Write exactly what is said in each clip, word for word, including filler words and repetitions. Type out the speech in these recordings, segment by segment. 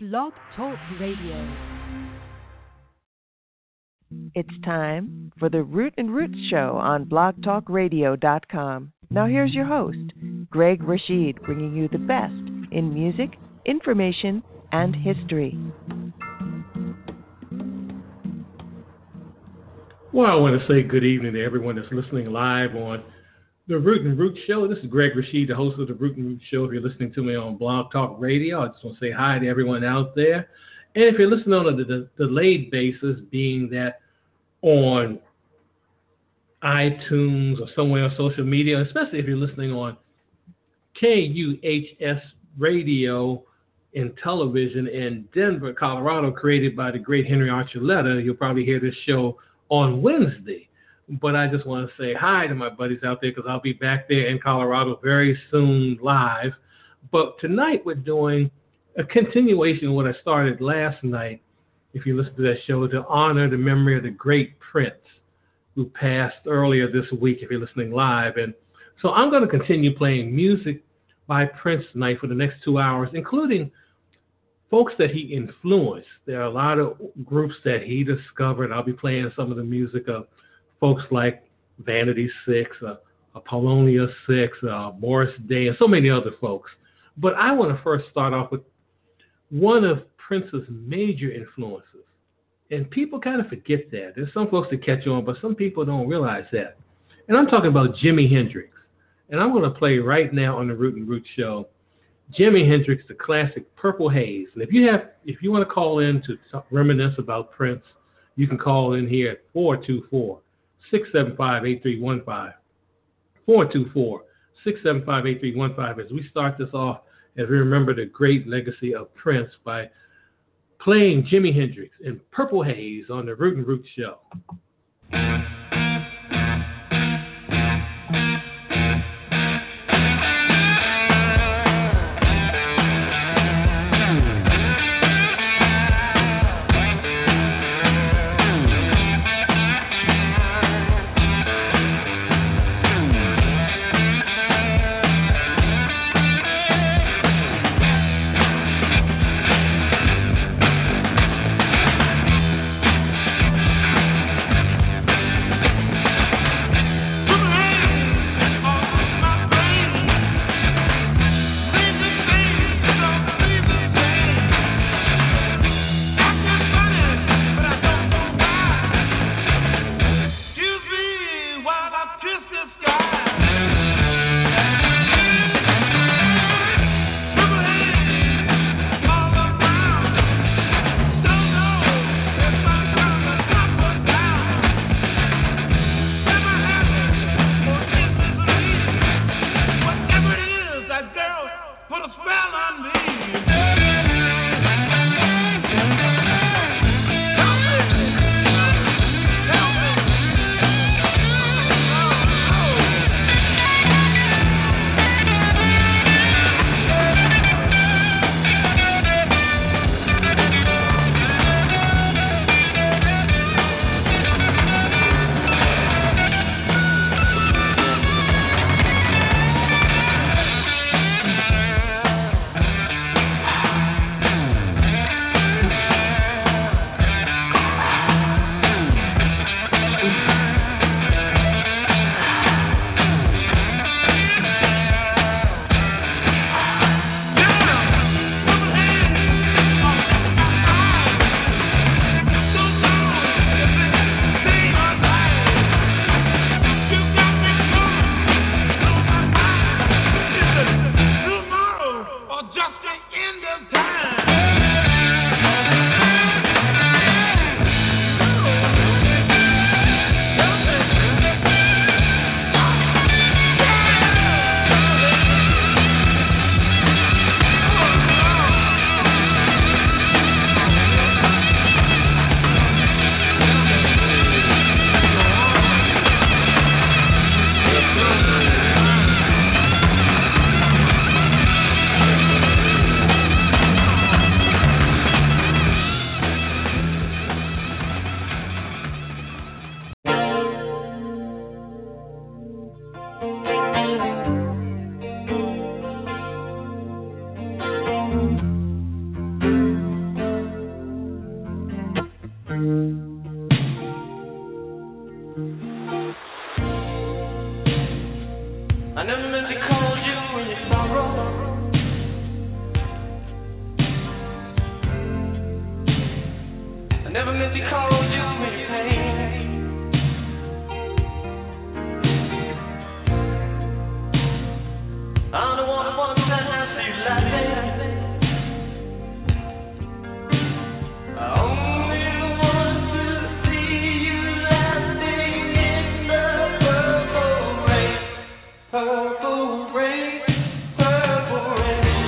Blog Talk Radio. It's time for the Root and Roots Show on blog talk radio dot com. Now here's your host, Greg Rasheed, bringing you the best in music, information, and history. Well, I want to say good evening to everyone that's listening live on The Root and Root Show. This is Greg Rasheed, the host of The Root and Root Show. If you're listening to me on Blog Talk Radio, I just want to say hi to everyone out there. And if you're listening on a de- delayed basis, being that on iTunes or somewhere on social media, especially if you're listening on K U H S radio and television in Denver, Colorado, created by the great Henry Archuleta, you'll probably hear this show on Wednesday. But I just want to say hi to my buddies out there, because I'll be back there in Colorado very soon live. But tonight we're doing a continuation of what I started last night, if you listen to that show, to honor the memory of the great Prince, who passed earlier this week, if you're listening live. And so I'm going to continue playing music by Prince tonight for the next two hours, including folks that he influenced. There are a lot of groups that he discovered. I'll be playing some of the music of folks like Vanity Six, uh, Apollonia Six, uh, Morris Day, and so many other folks. But I want to first start off with one of Prince's major influences. And people kind of forget that. There's some folks that catch on, but some people don't realize that. And I'm talking about Jimi Hendrix. And I'm going to play right now on the Root and Root Show, Jimi Hendrix, the classic Purple Haze. And if you have, if you want to call in to reminisce about Prince, you can call in here at four two four, six seven five eight, three one five. six seven five, eight three one five, four two four, six seven five, eight three one five, as we start this off, as we remember the great legacy of Prince by playing Jimi Hendrix in Purple Haze on the Root and Root Show. Never meant to call you when you're pain. I don't want to want to see you laughing. I only want to see you laughing in the purple rain. Purple rain. Purple rain.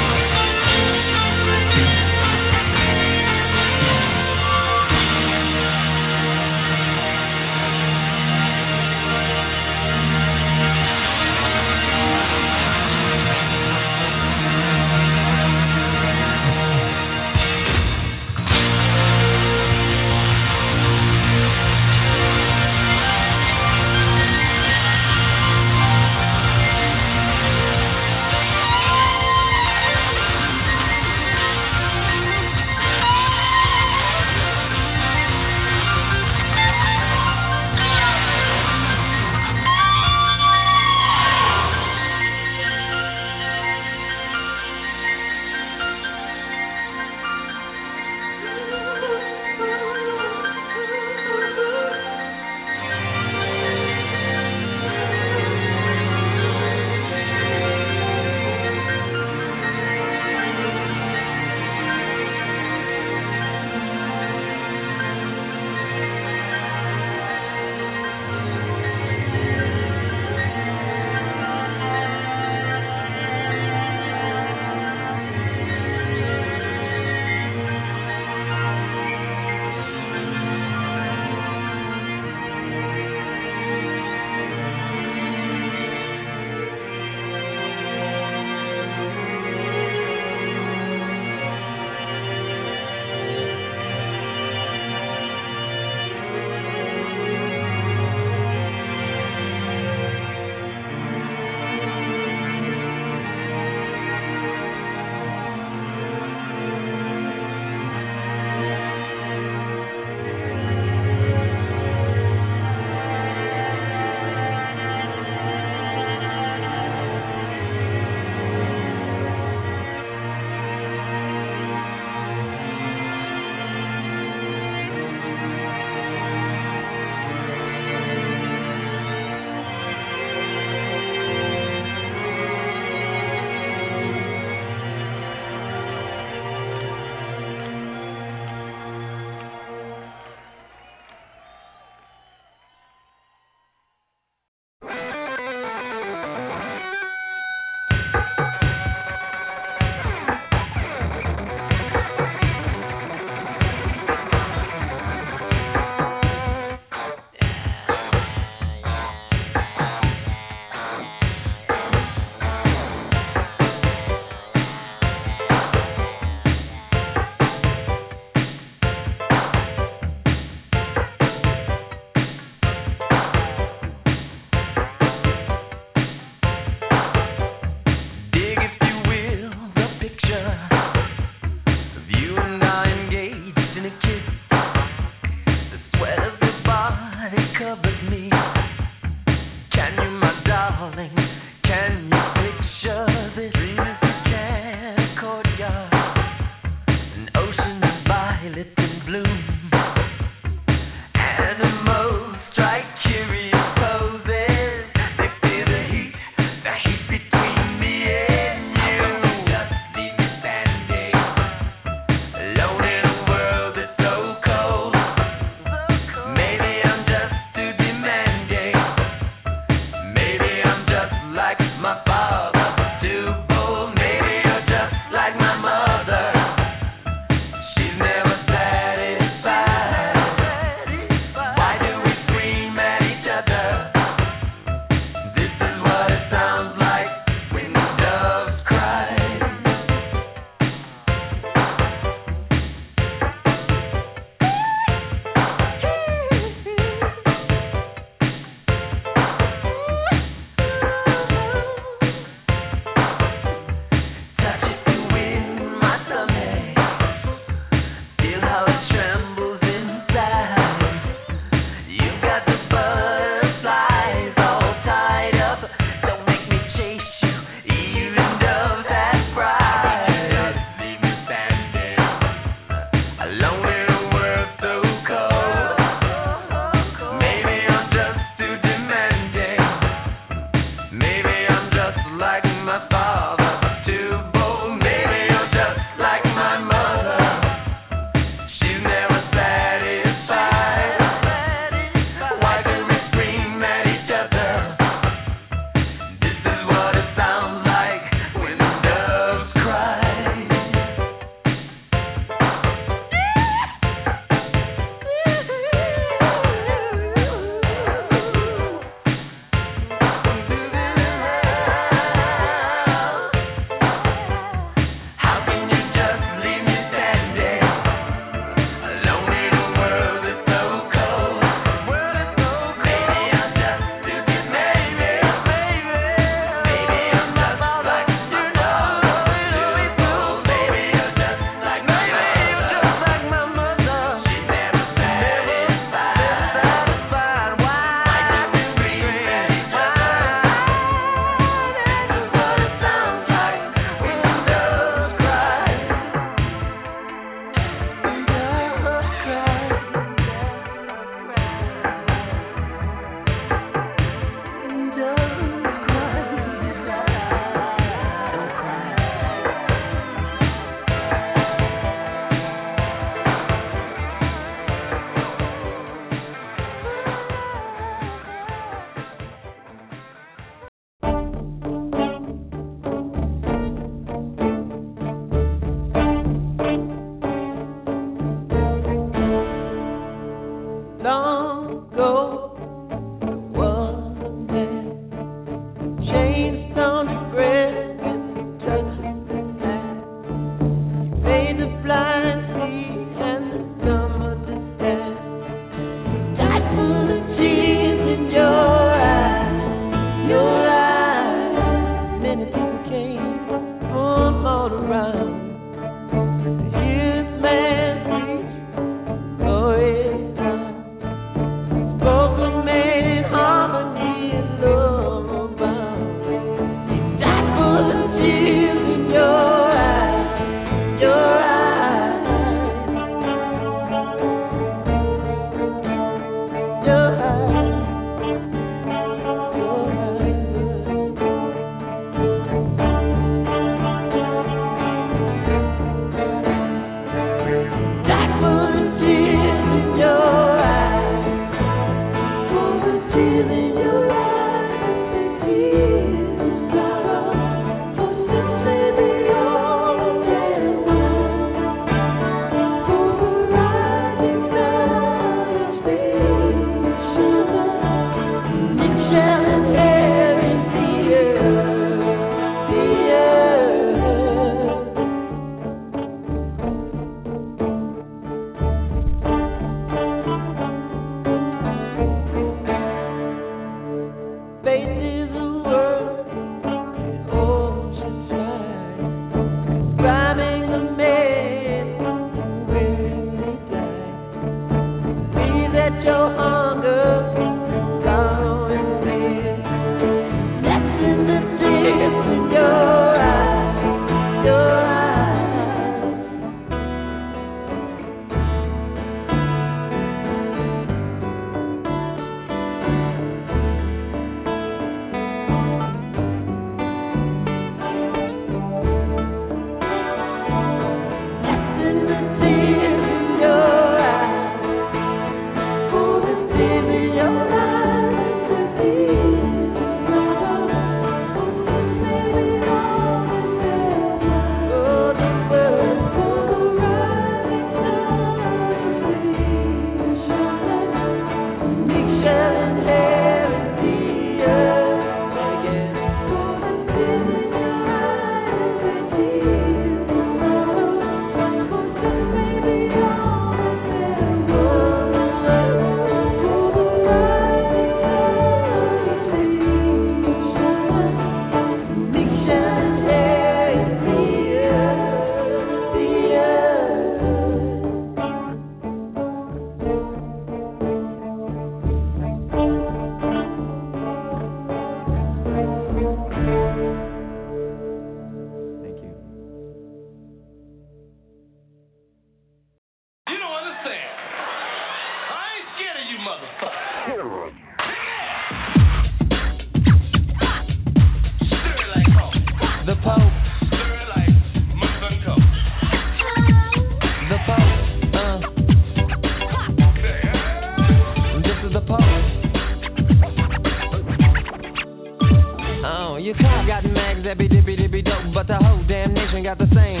you got mags that be dippy dippy dope, but the whole damn nation got the same.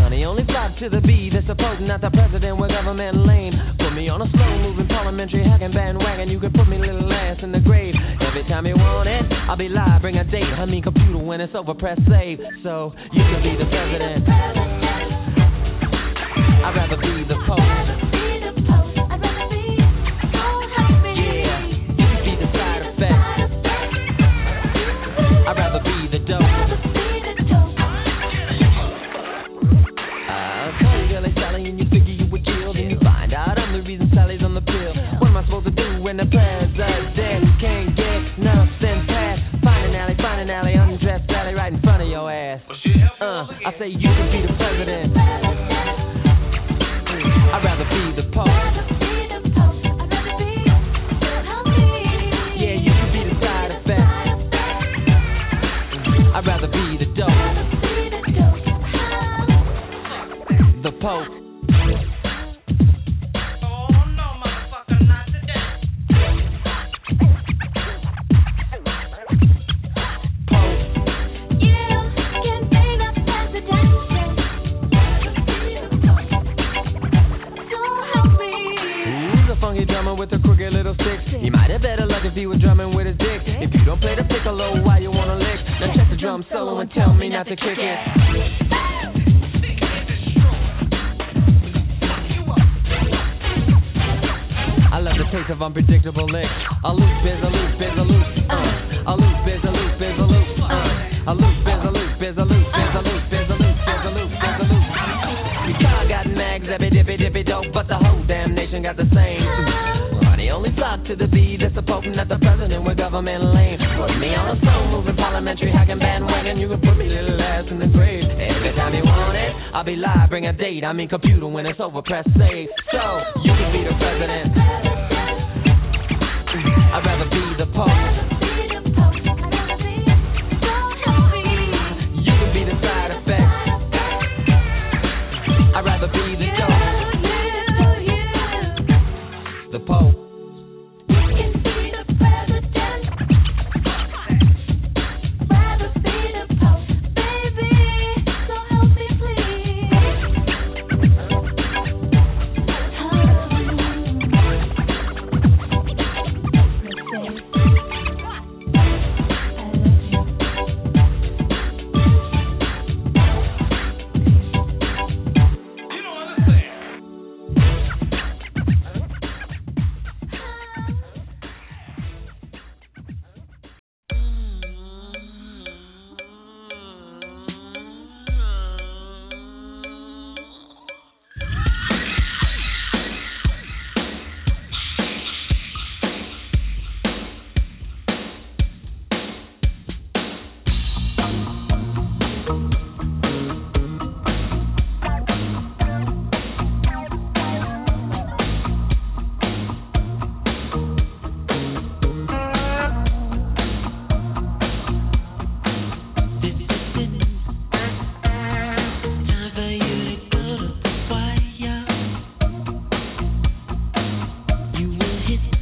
Honey, only flock to the bee that's supposed not the president with government lame. Put me on a slow-moving parliamentary hacking bandwagon. You can put me little ass in the grave. Every time you want it, I'll be live, bring a date. I mean computer when it's over, press save. So you can be the president. I'd rather be the Pope. When the president can't get nothing past, find an alley, find an alley, undressed alley right in front of your ass. Uh, I say you can be the president. I'd rather be the Pope. Yeah, you can be the side effect. I'd rather be the dope. The Pope. Solo and tell me not to kick it. I love the taste of unpredictable licks. A loop is a loop is a loop. Uh. A loop is a loop is a loop. Uh. A loop is a loop is a loop is a loop is a loop is a loop is a loop. You all got mags, every dippy dippy dope, but the whole damn nation got the same. Only flock to the bee that's the Pope, not the president with government lame. Put me on a slow-moving parliamentary hacking bandwagon. You can put me little ass in the grave. Every time you want it, I'll be live, bring a date. I mean computer when it's over, press save. So, you can be the president. I'd rather be the Pope. You can be the side effect. I'd rather be the dope. The Pope. Green.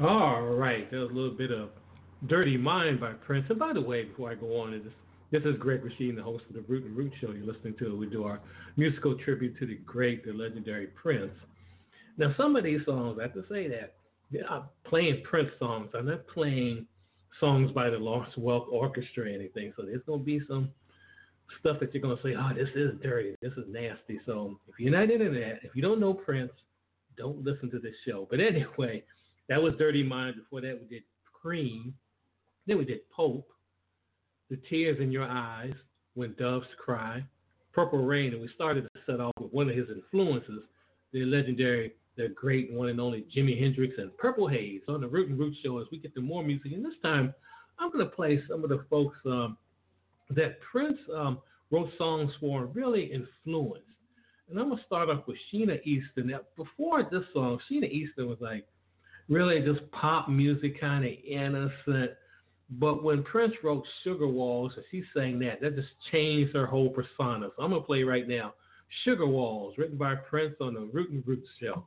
All right, that was a little bit of Dirty Mind by Prince. And by the way, before I go on, this, this is Greg Rasheed, the host of the Root and Root Show. You're listening to it. We do our musical tribute to the great, the legendary Prince. Now, some of these songs, I have to say that, they're not playing Prince songs. I'm not playing songs by the Lost Wealth Orchestra or anything. So there's going to be some stuff that you're going to say, oh, this is dirty, this is nasty. So if you're not into that, if you don't know Prince, don't listen to this show. But anyway, that was Dirty Mind. Before that, we did Cream. Then we did Pope, The Tears in Your Eyes, When Doves Cry, Purple Rain. And we started to set off with one of his influences, the legendary, the great one and only Jimi Hendrix and Purple Haze on the Root and Root Show as we get to more music. And this time, I'm going to play some of the folks um, that Prince um, wrote songs for and really influenced. And I'm going to start off with Sheena Easton. Now, before this song, Sheena Easton was like really just pop music, kind of innocent. But when Prince wrote Sugar Walls and she sang that, that just changed her whole persona. So I'm going to play right now Sugar Walls, written by Prince on the Root and Root Show.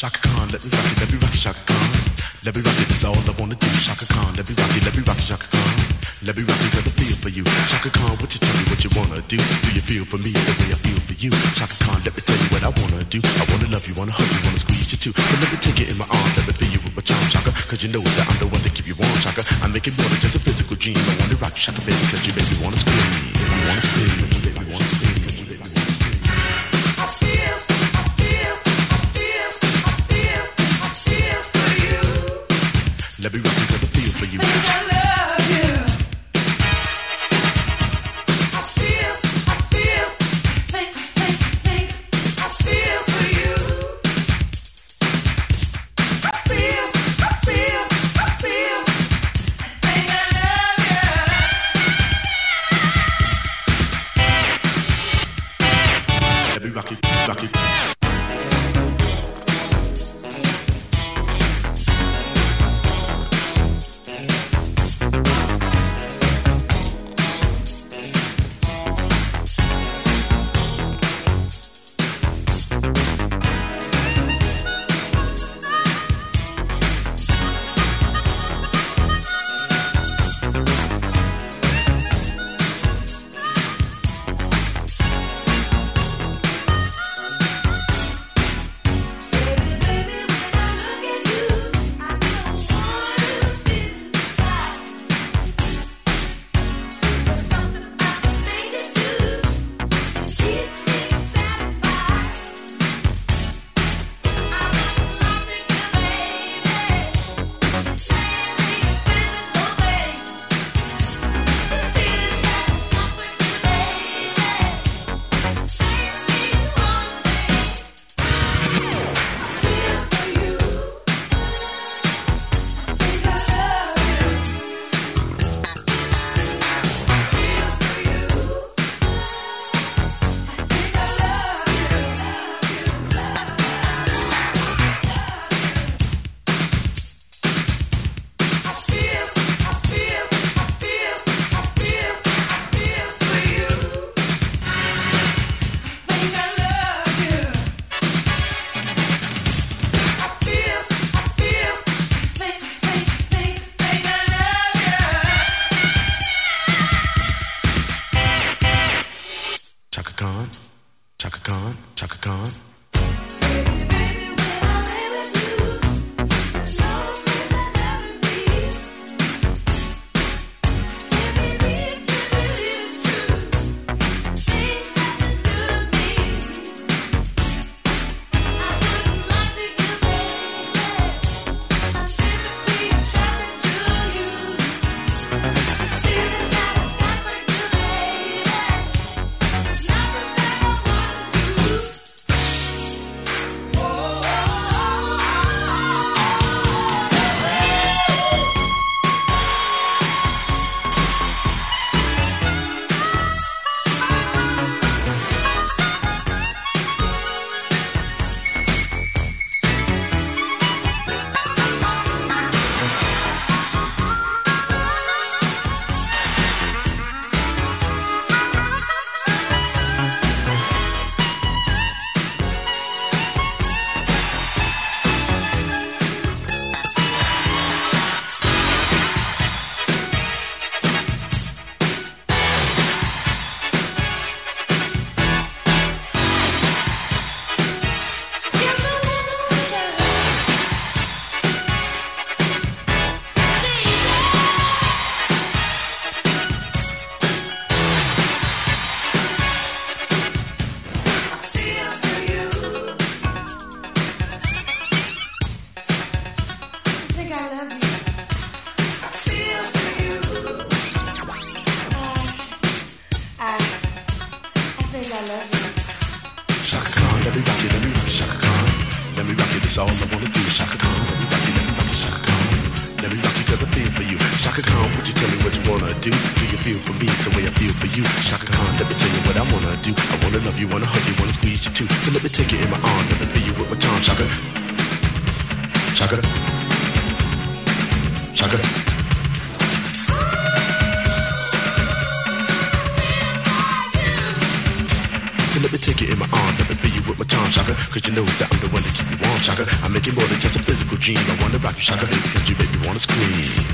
Chaka Khan, let me rock it, let me rock it, Chaka Khan. Let me rock it, that's all I wanna do. Chaka Khan, let me rock it, let me rock it, Chaka Khan. Let me rock it, let me feel for you. Chaka Khan, what you tell me, what you wanna do? Do you feel for me the way I feel for you? Chaka Khan, let me tell you what I wanna do. I wanna love you, wanna hug you, wanna squeeze you too. But let me take it in my arms, let me feel you with my charm, Chaka. Cause you know that I'm the one that keep you warm, Chaka. I make it more than just a physical dream. I wanna rock you, Chaka, baby, cause you make me wanna scream. You wanna scream, you make me wanna scream. Let me rock it, 'cause I feel for you. Baby, I love you. I feel, I feel, think, think, think. I feel for you. I feel, I feel, I feel. I think I love you. Let me rock it, rock it. I rock your shaka baby, cause you baby wanna scream.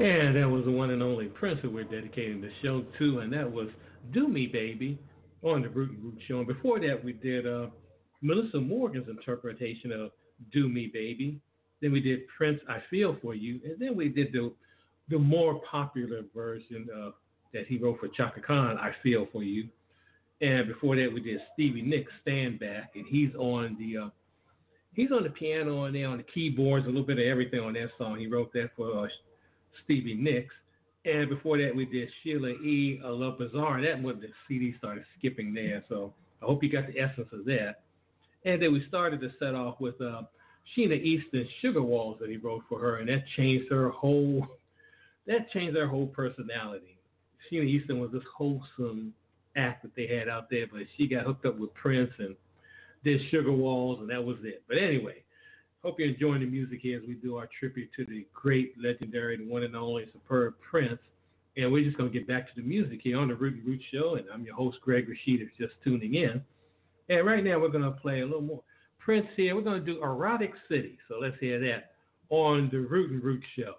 And that was the one and only Prince who we're dedicating the show to, and that was Do Me Baby on the Root and Root Show. And before that, we did uh, Melissa Morgan's interpretation of Do Me Baby. Then we did Prince, I Feel For You. And then we did the the more popular version of, that he wrote for Chaka Khan, I Feel For You. And before that, we did Stevie Nicks, Stand Back. And he's on the... Uh, He's on the piano and there, on the keyboards, a little bit of everything on that song. He wrote that for uh, Stevie Nicks. And before that, we did Sheila E, I Love Bizarre. That one, the C D started skipping there. So I hope you got the essence of that. And then we started to set off with uh, Sheena Easton, Sugar Walls, that he wrote for her. And that changed her whole, that changed her whole personality. Sheena Easton was this wholesome act that they had out there, but she got hooked up with Prince and did Sugar Walls, and that was it. But anyway, hope you're enjoying the music here as we do our tribute to the great, legendary, the one and only, superb Prince. And we're just going to get back to the music here on the Root and Root Show, and I'm your host, Greg Rasheed, if you're just tuning in. And right now, we're going to play a little more Prince here. We're going to do Erotic City, so let's hear that on the Root and Root Show.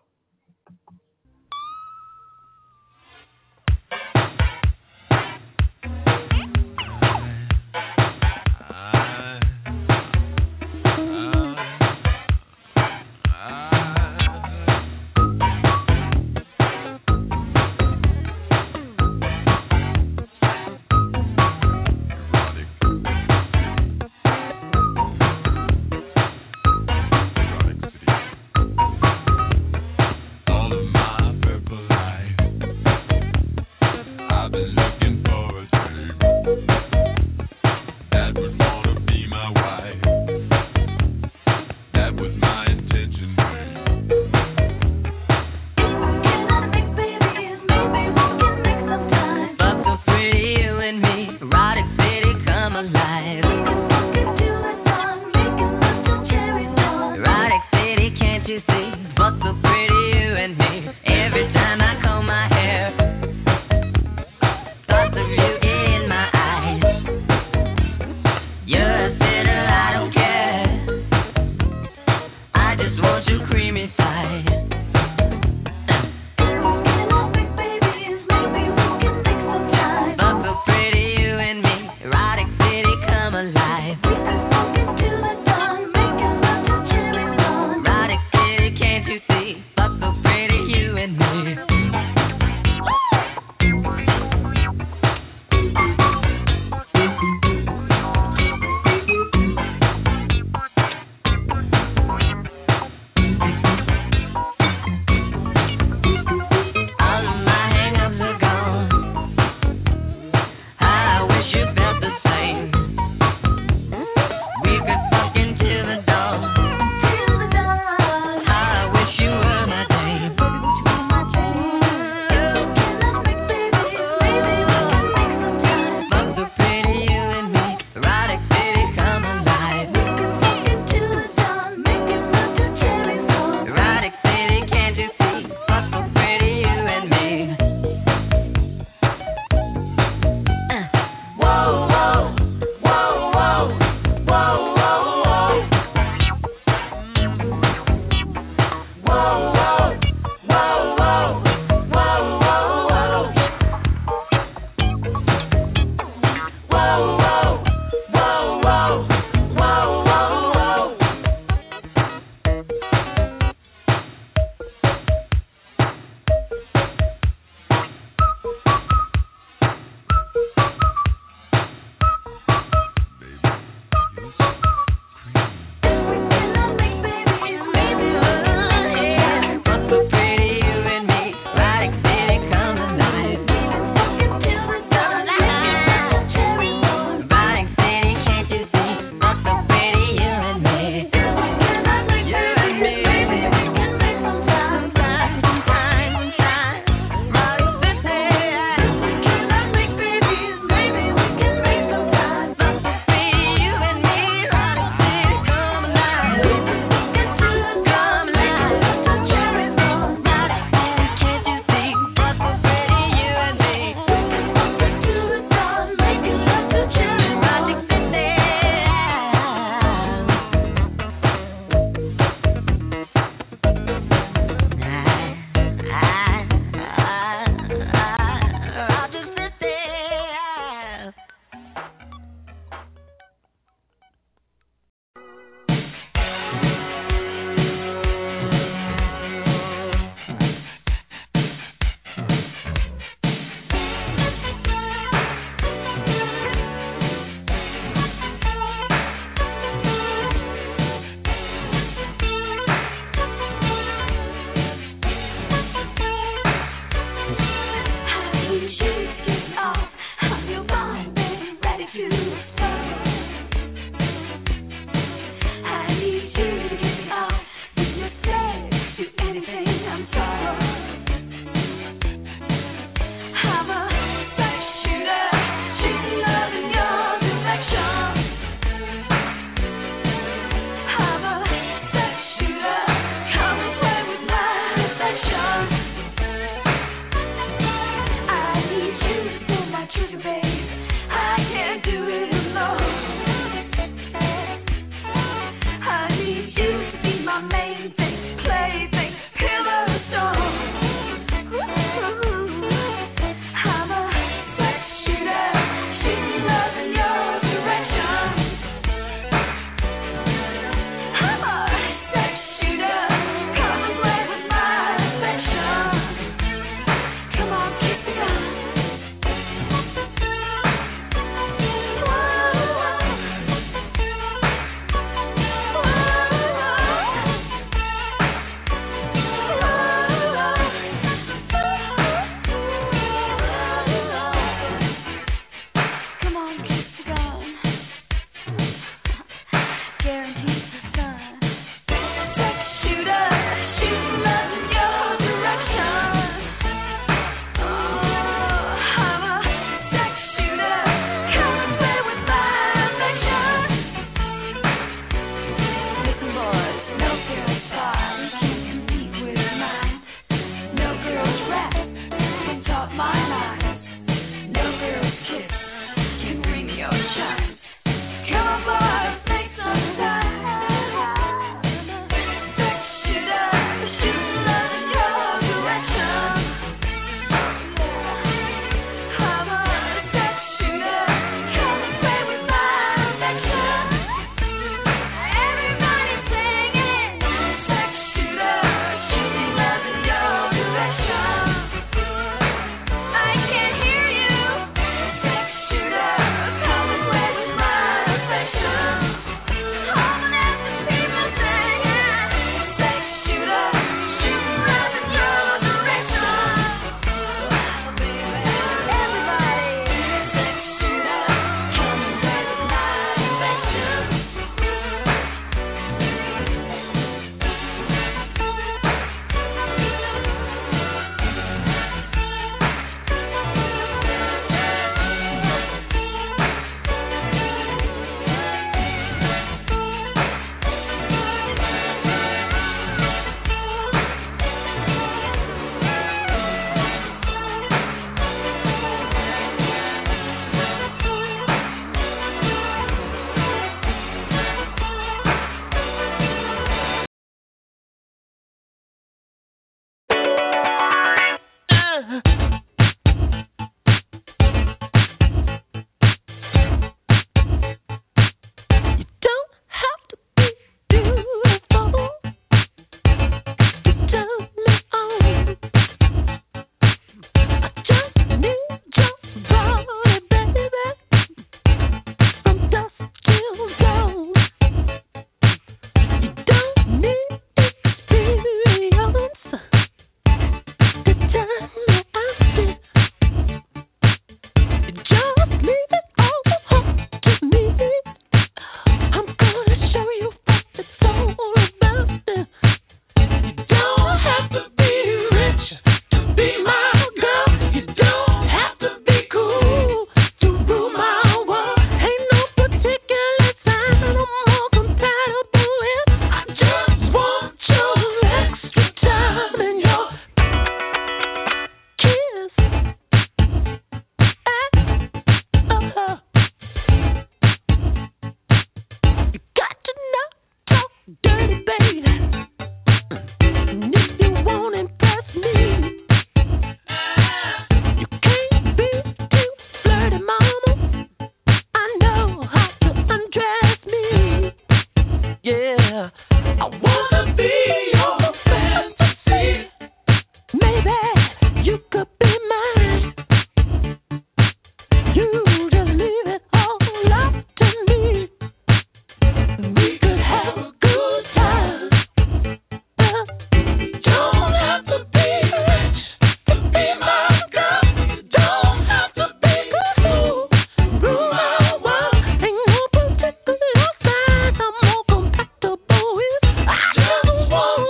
Whoa!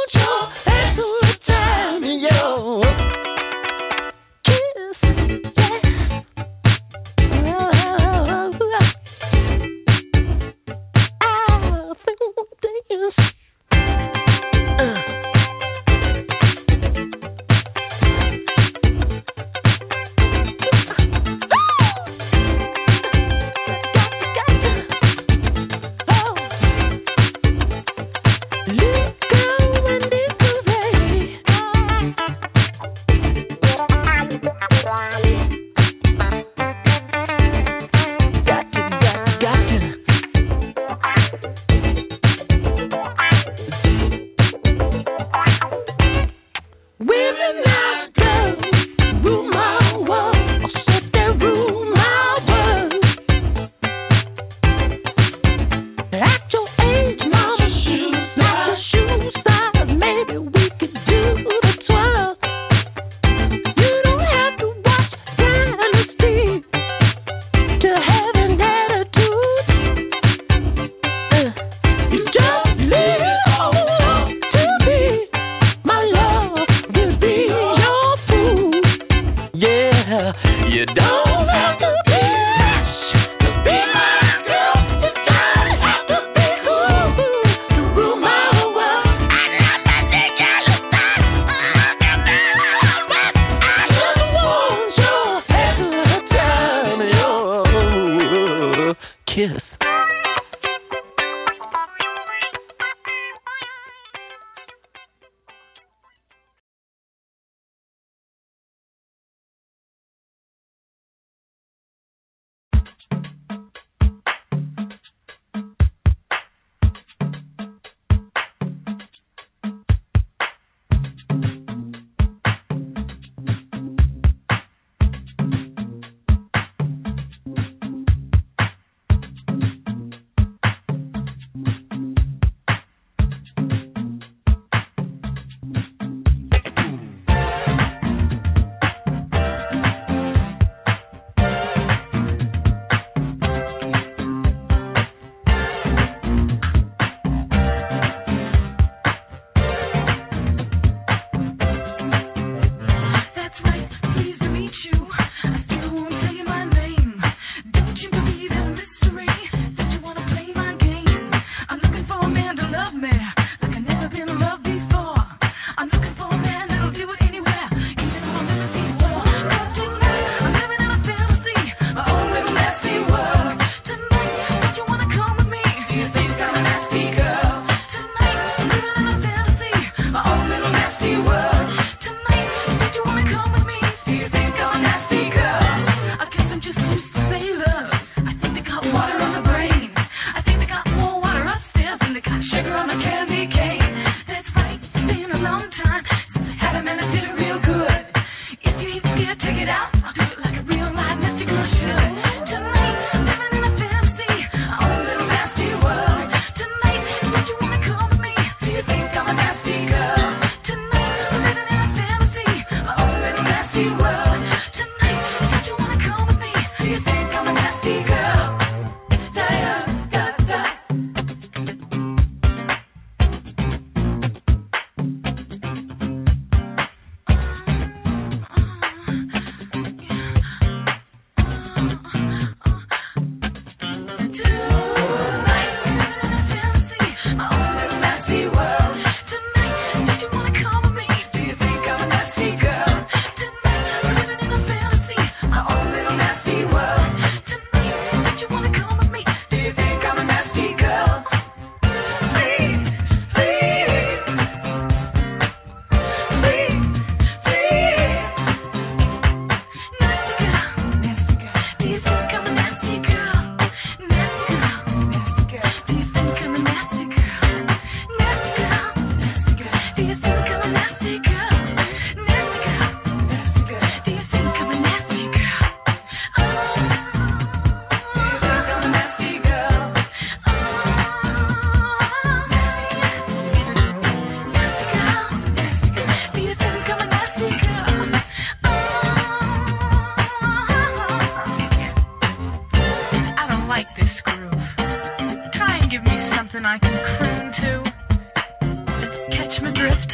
catch my drift.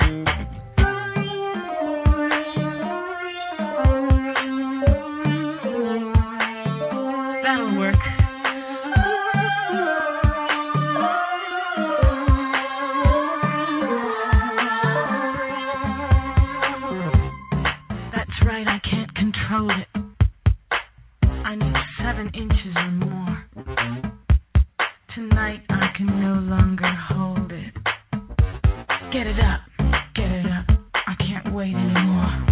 That'll work. That's right, I can't control it. I need seven inches or more. Tonight I can no longer hold it. Get it up, get it up. I can't wait anymore.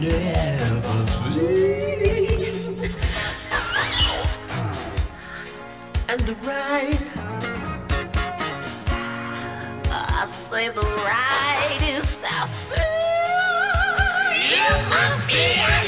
never sleep. And the ride, I say the ride is outside. You must be a good idea.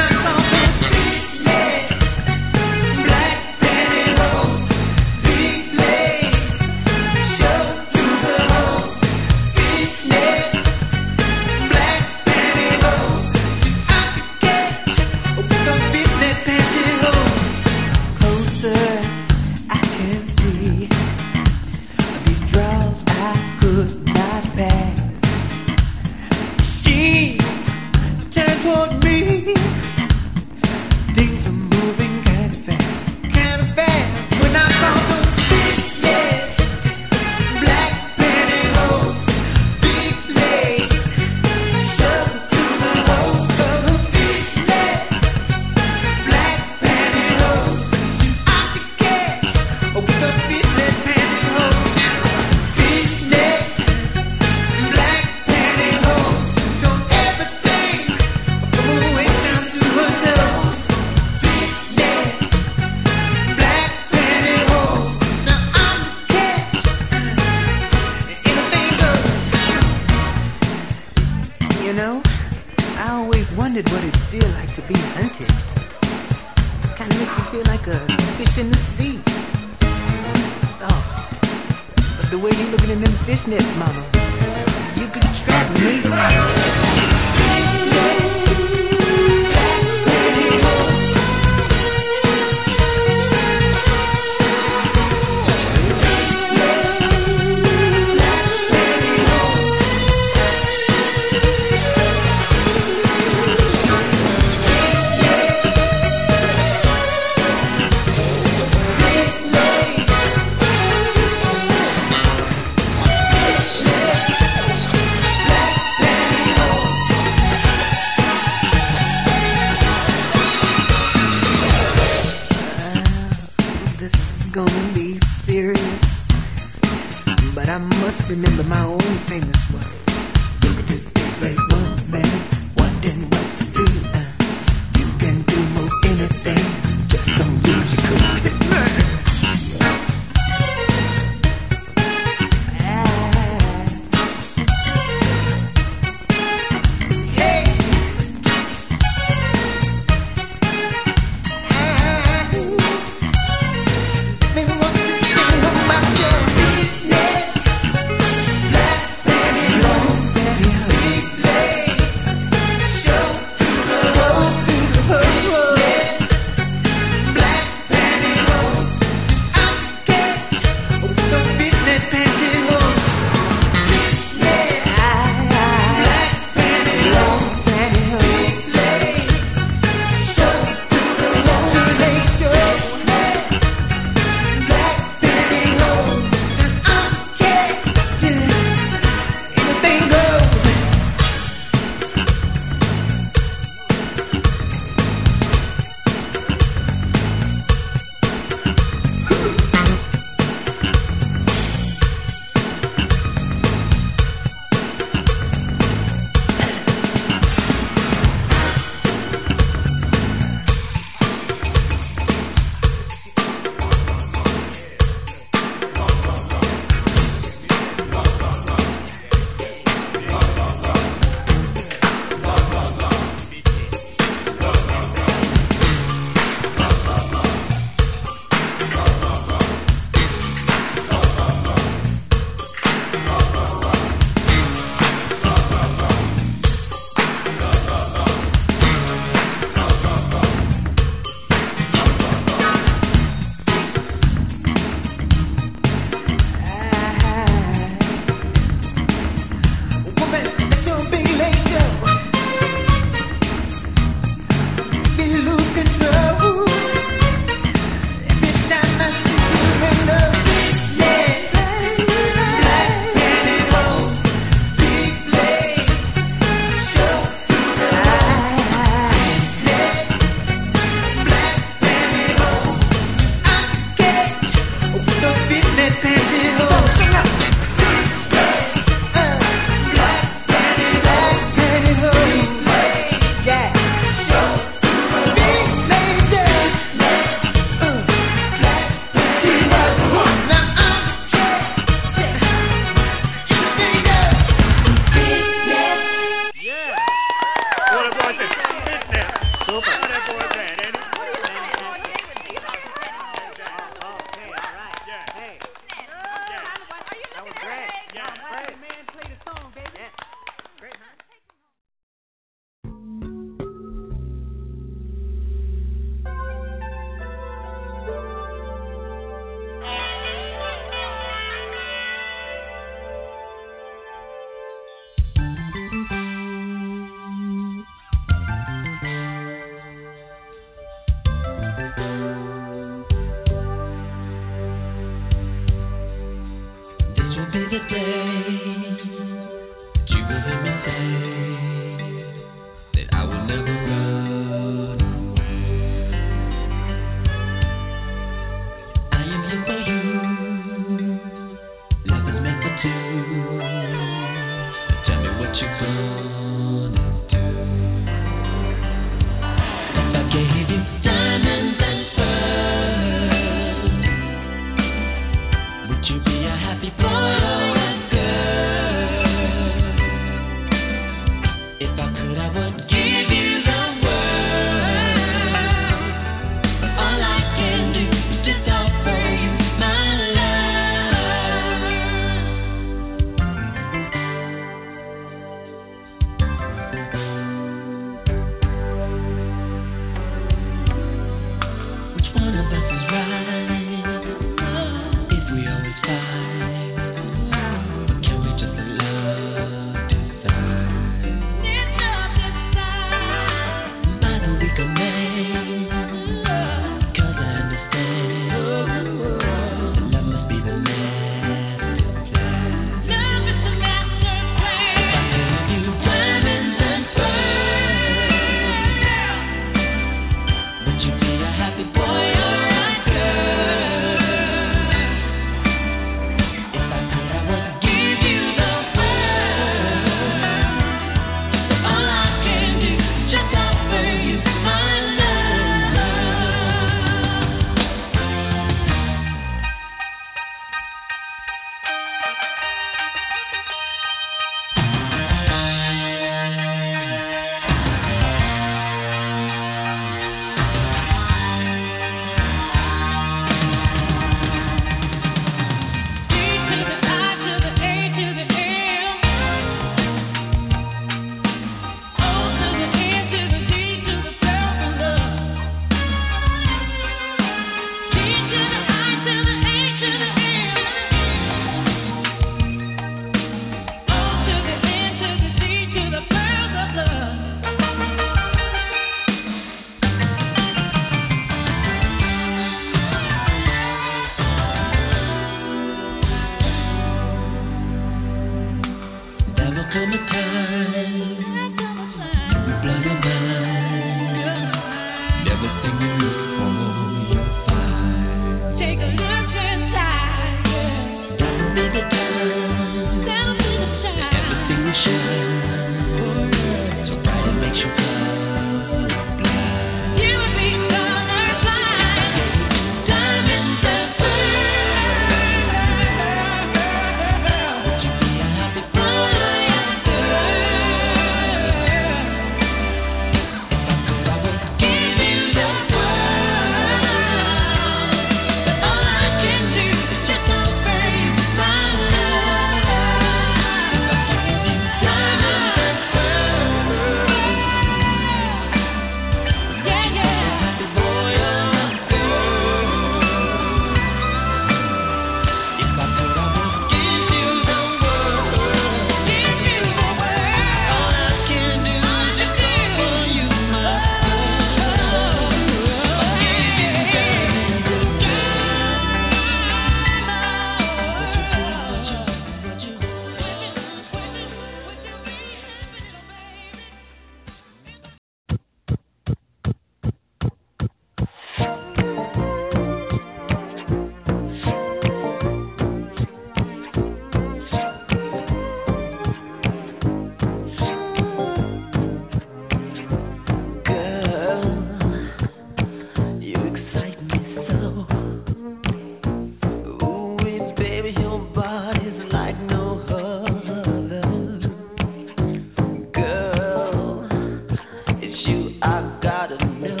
She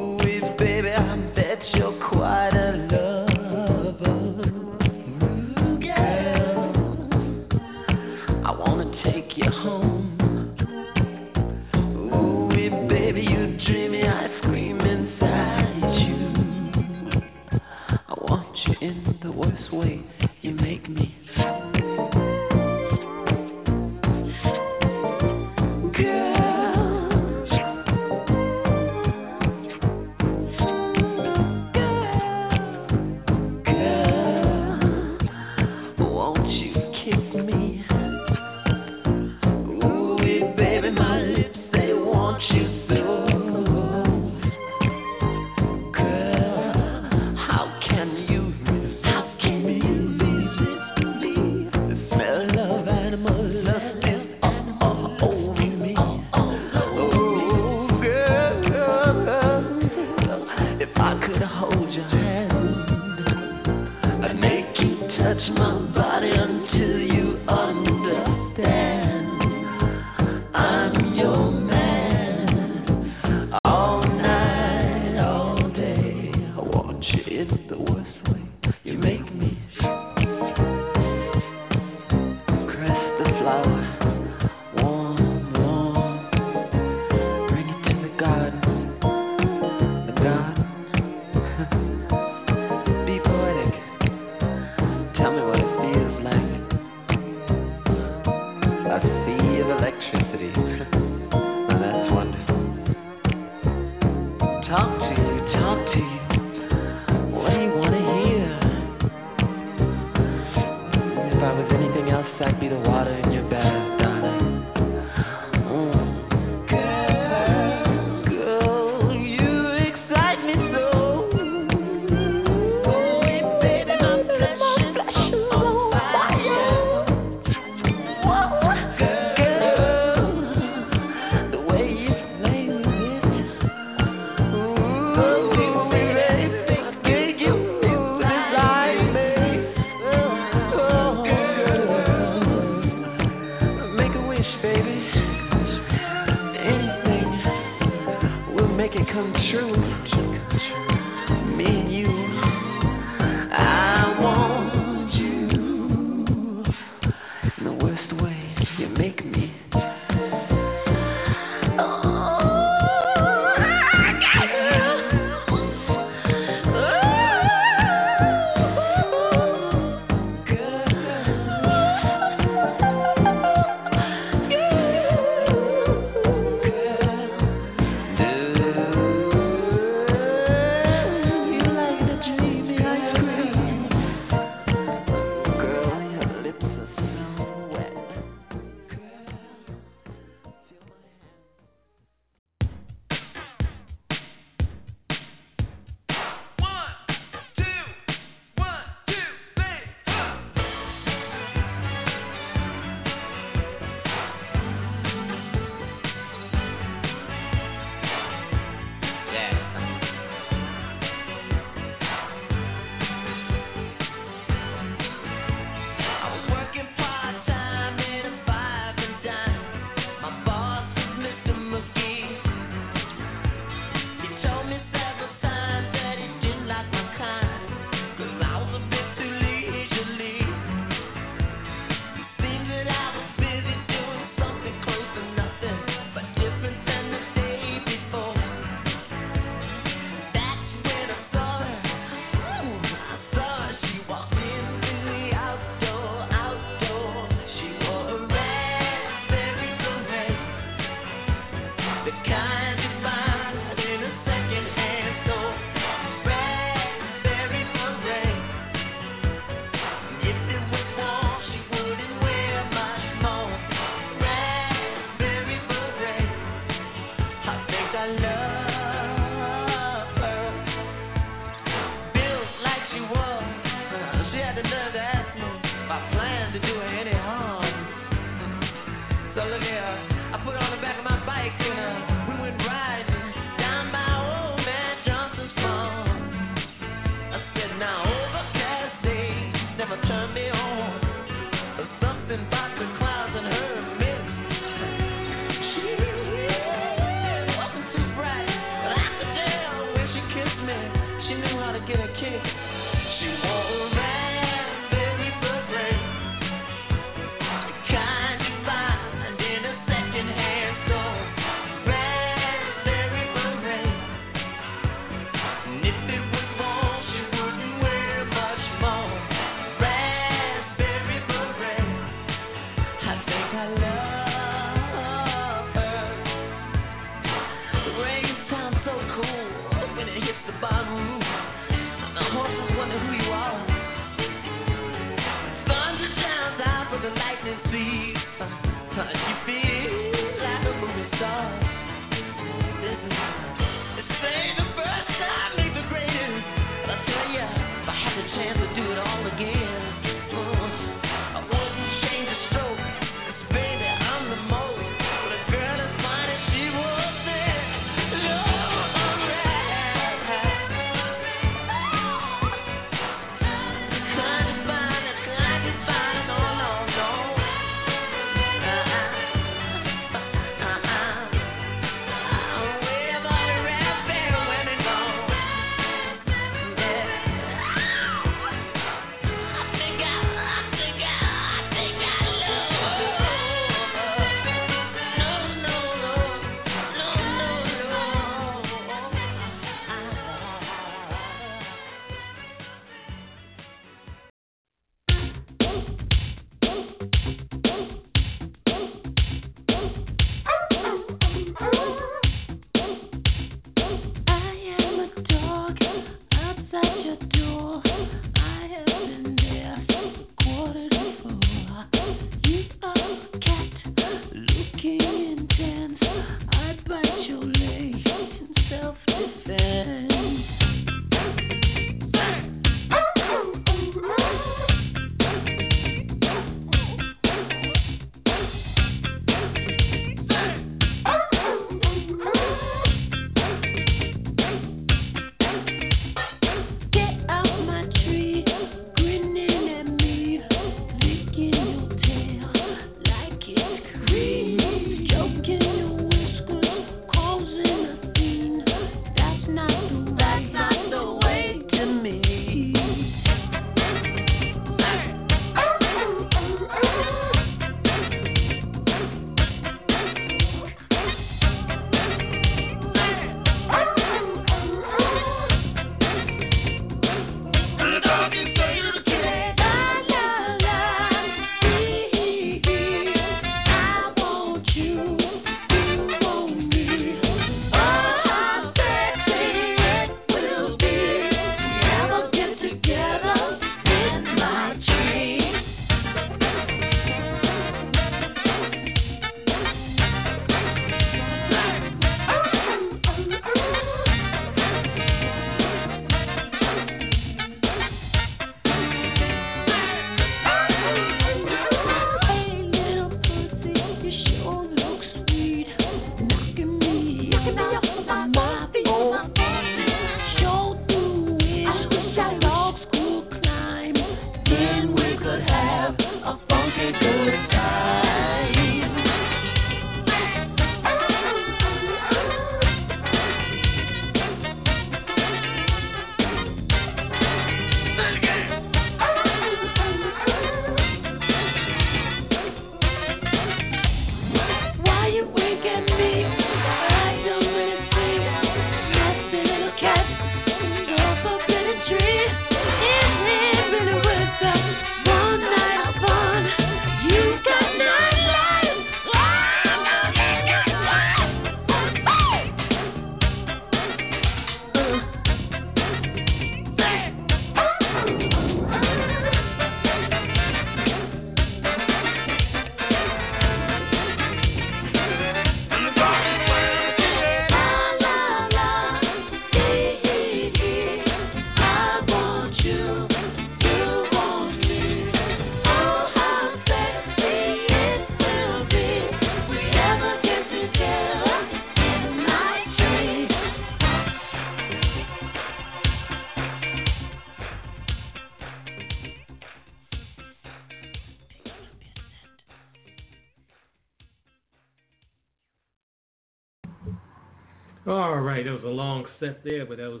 All right, that was a long step there, but that was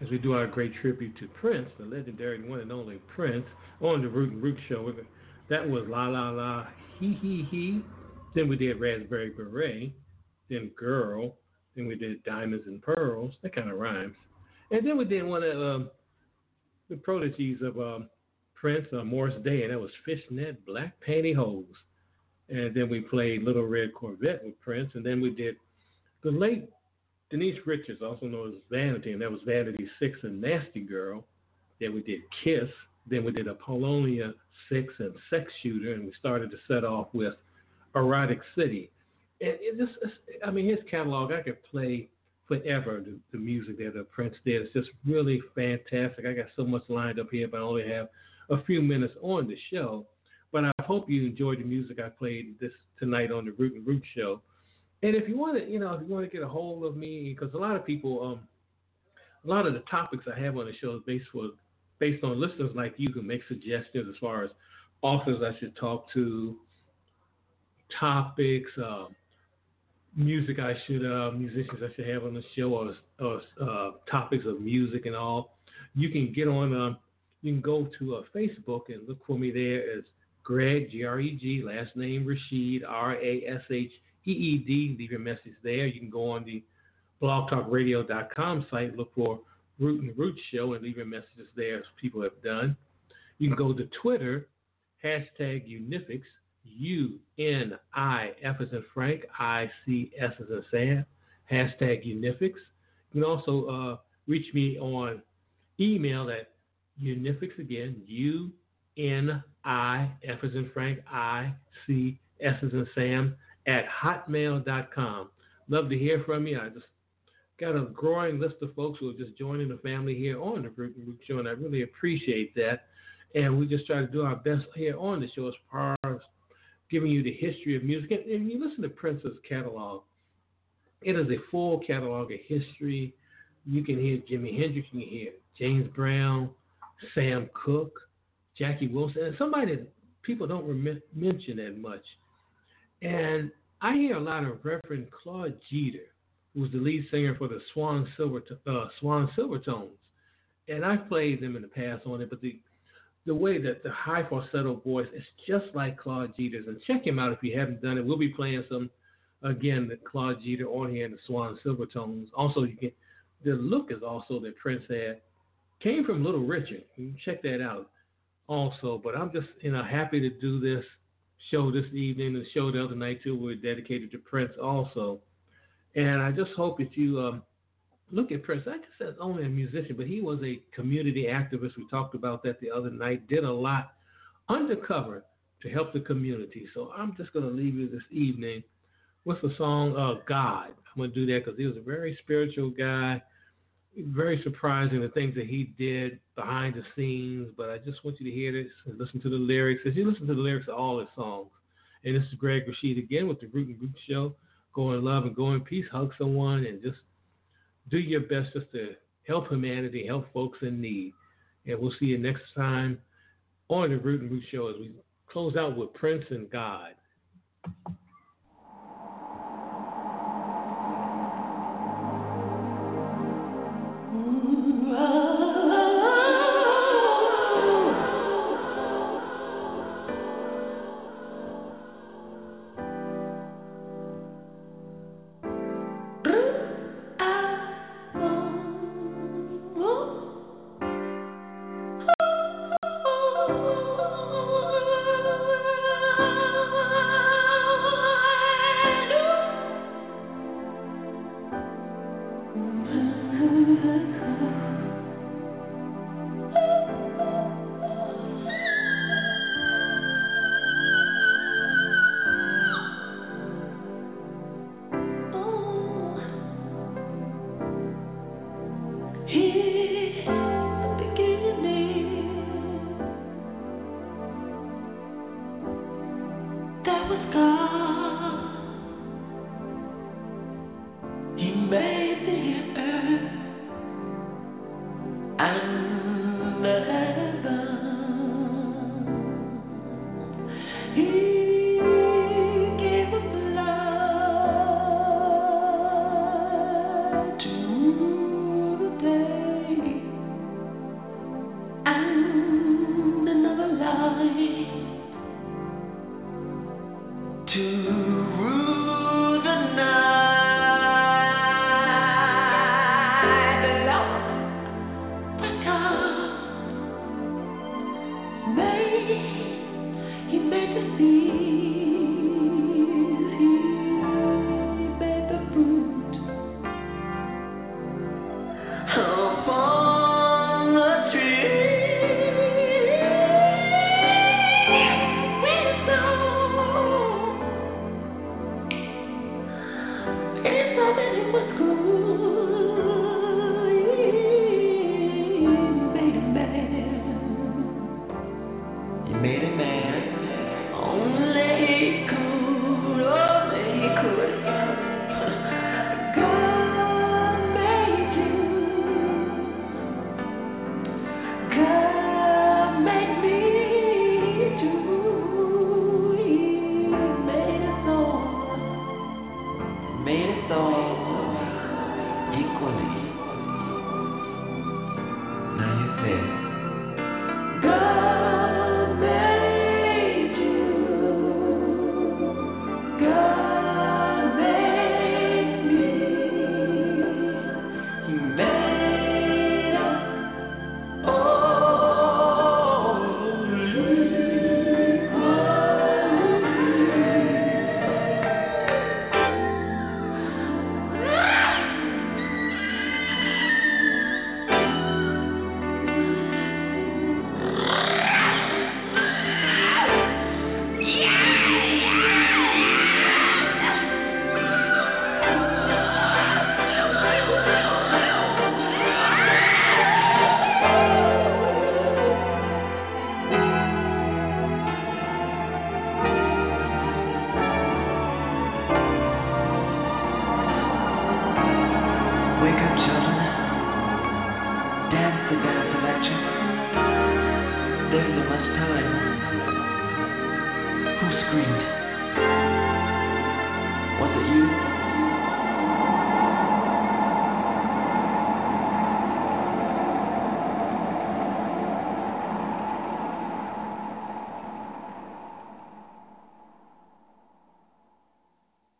as we do our great tribute to Prince, the legendary one and only Prince, on the Root and Root Show. That was La La La, Hee Hee Hee. Then we did Raspberry Beret, then Girl, then we did Diamonds and Pearls. That kind of rhymes. And then we did one of um, the prodigies of um, Prince, uh, Morris Day, and that was Fishnet Black Pantyhose. And then we played Little Red Corvette with Prince, and then we did the late Denise Richards, also known as Vanity, and that was Vanity Six and Nasty Girl. Then we did Kiss. Then we did Apollonia Six and Sex Shooter, and we started to set off with Erotic City. And it just, I mean, his catalog, I could play forever, the, the music that the Prince did. It's just really fantastic. I got so much lined up here, but I only have a few minutes on the show. But I hope you enjoyed the music I played this tonight on the Root and Root Show. And if you want to, you know, if you want to get a hold of me, because a lot of people, um, a lot of the topics I have on the show is based for, based on listeners like you who make suggestions as far as authors I should talk to, topics, um, music I should, uh, musicians I should have on the show, or, or uh, topics of music and all. You can get on, um, you can go to uh, Facebook and look for me there as Greg, G R E G, last name Rasheed, R A S H. E E D, leave your message there. You can go on the blog talk radio dot com site, look for Root and Root Show, and leave your messages there as people have done. You can go to Twitter, hashtag Unifix, U N I F as in Frank, I C S as in Sam, hashtag Unifix. You can also uh, reach me on email at Unifix, again, U N I F as in Frank, I C S as in Sam, at hotmail dot com. Love to hear from you. I just got a growing list of folks who are just joining the family here on the Root and Root Show, and I really appreciate that. And we just try to do our best here on the show as far as giving you the history of music. And, and you listen to Prince's catalog. It is a full catalog of history. You can hear Jimi Hendrix, you can hear James Brown, Sam Cooke, Jackie Wilson, and somebody that people don't rem- mention that much. And I hear a lot of Reverend Claude Jeter, who's the lead singer for the Swan Silvertones, uh, Swan Silvertones. And I've played them in the past on it, but the the way that the high falsetto voice is just like Claude Jeter's. And check him out if you haven't done it. We'll be playing some, again, the Claude Jeter on here and the Swan Silvertones. Also, you can the look is also that Prince had. Came from Little Richard. You can check that out also. But I'm just, you know, happy to do this show this evening, and the show the other night too. We're dedicated to Prince also, and I just hope that you um, look at Prince. I just said only a musician, but he was a community activist. We talked about that the other night. Did a lot undercover to help the community. So I'm just going to leave you this evening with the song uh, "God." I'm going to do that because he was a very spiritual guy. Very surprising the things that he did behind the scenes, but I just want you to hear this and listen to the lyrics. As you listen to the lyrics of all his songs, and this is Greg Rasheed again with the Root and Root Show. Go in love and go in peace. Hug someone and just do your best just to help humanity, help folks in need. And we'll see you next time on the Root and Root Show as we close out with Prince and God. Who screamed? Was it you?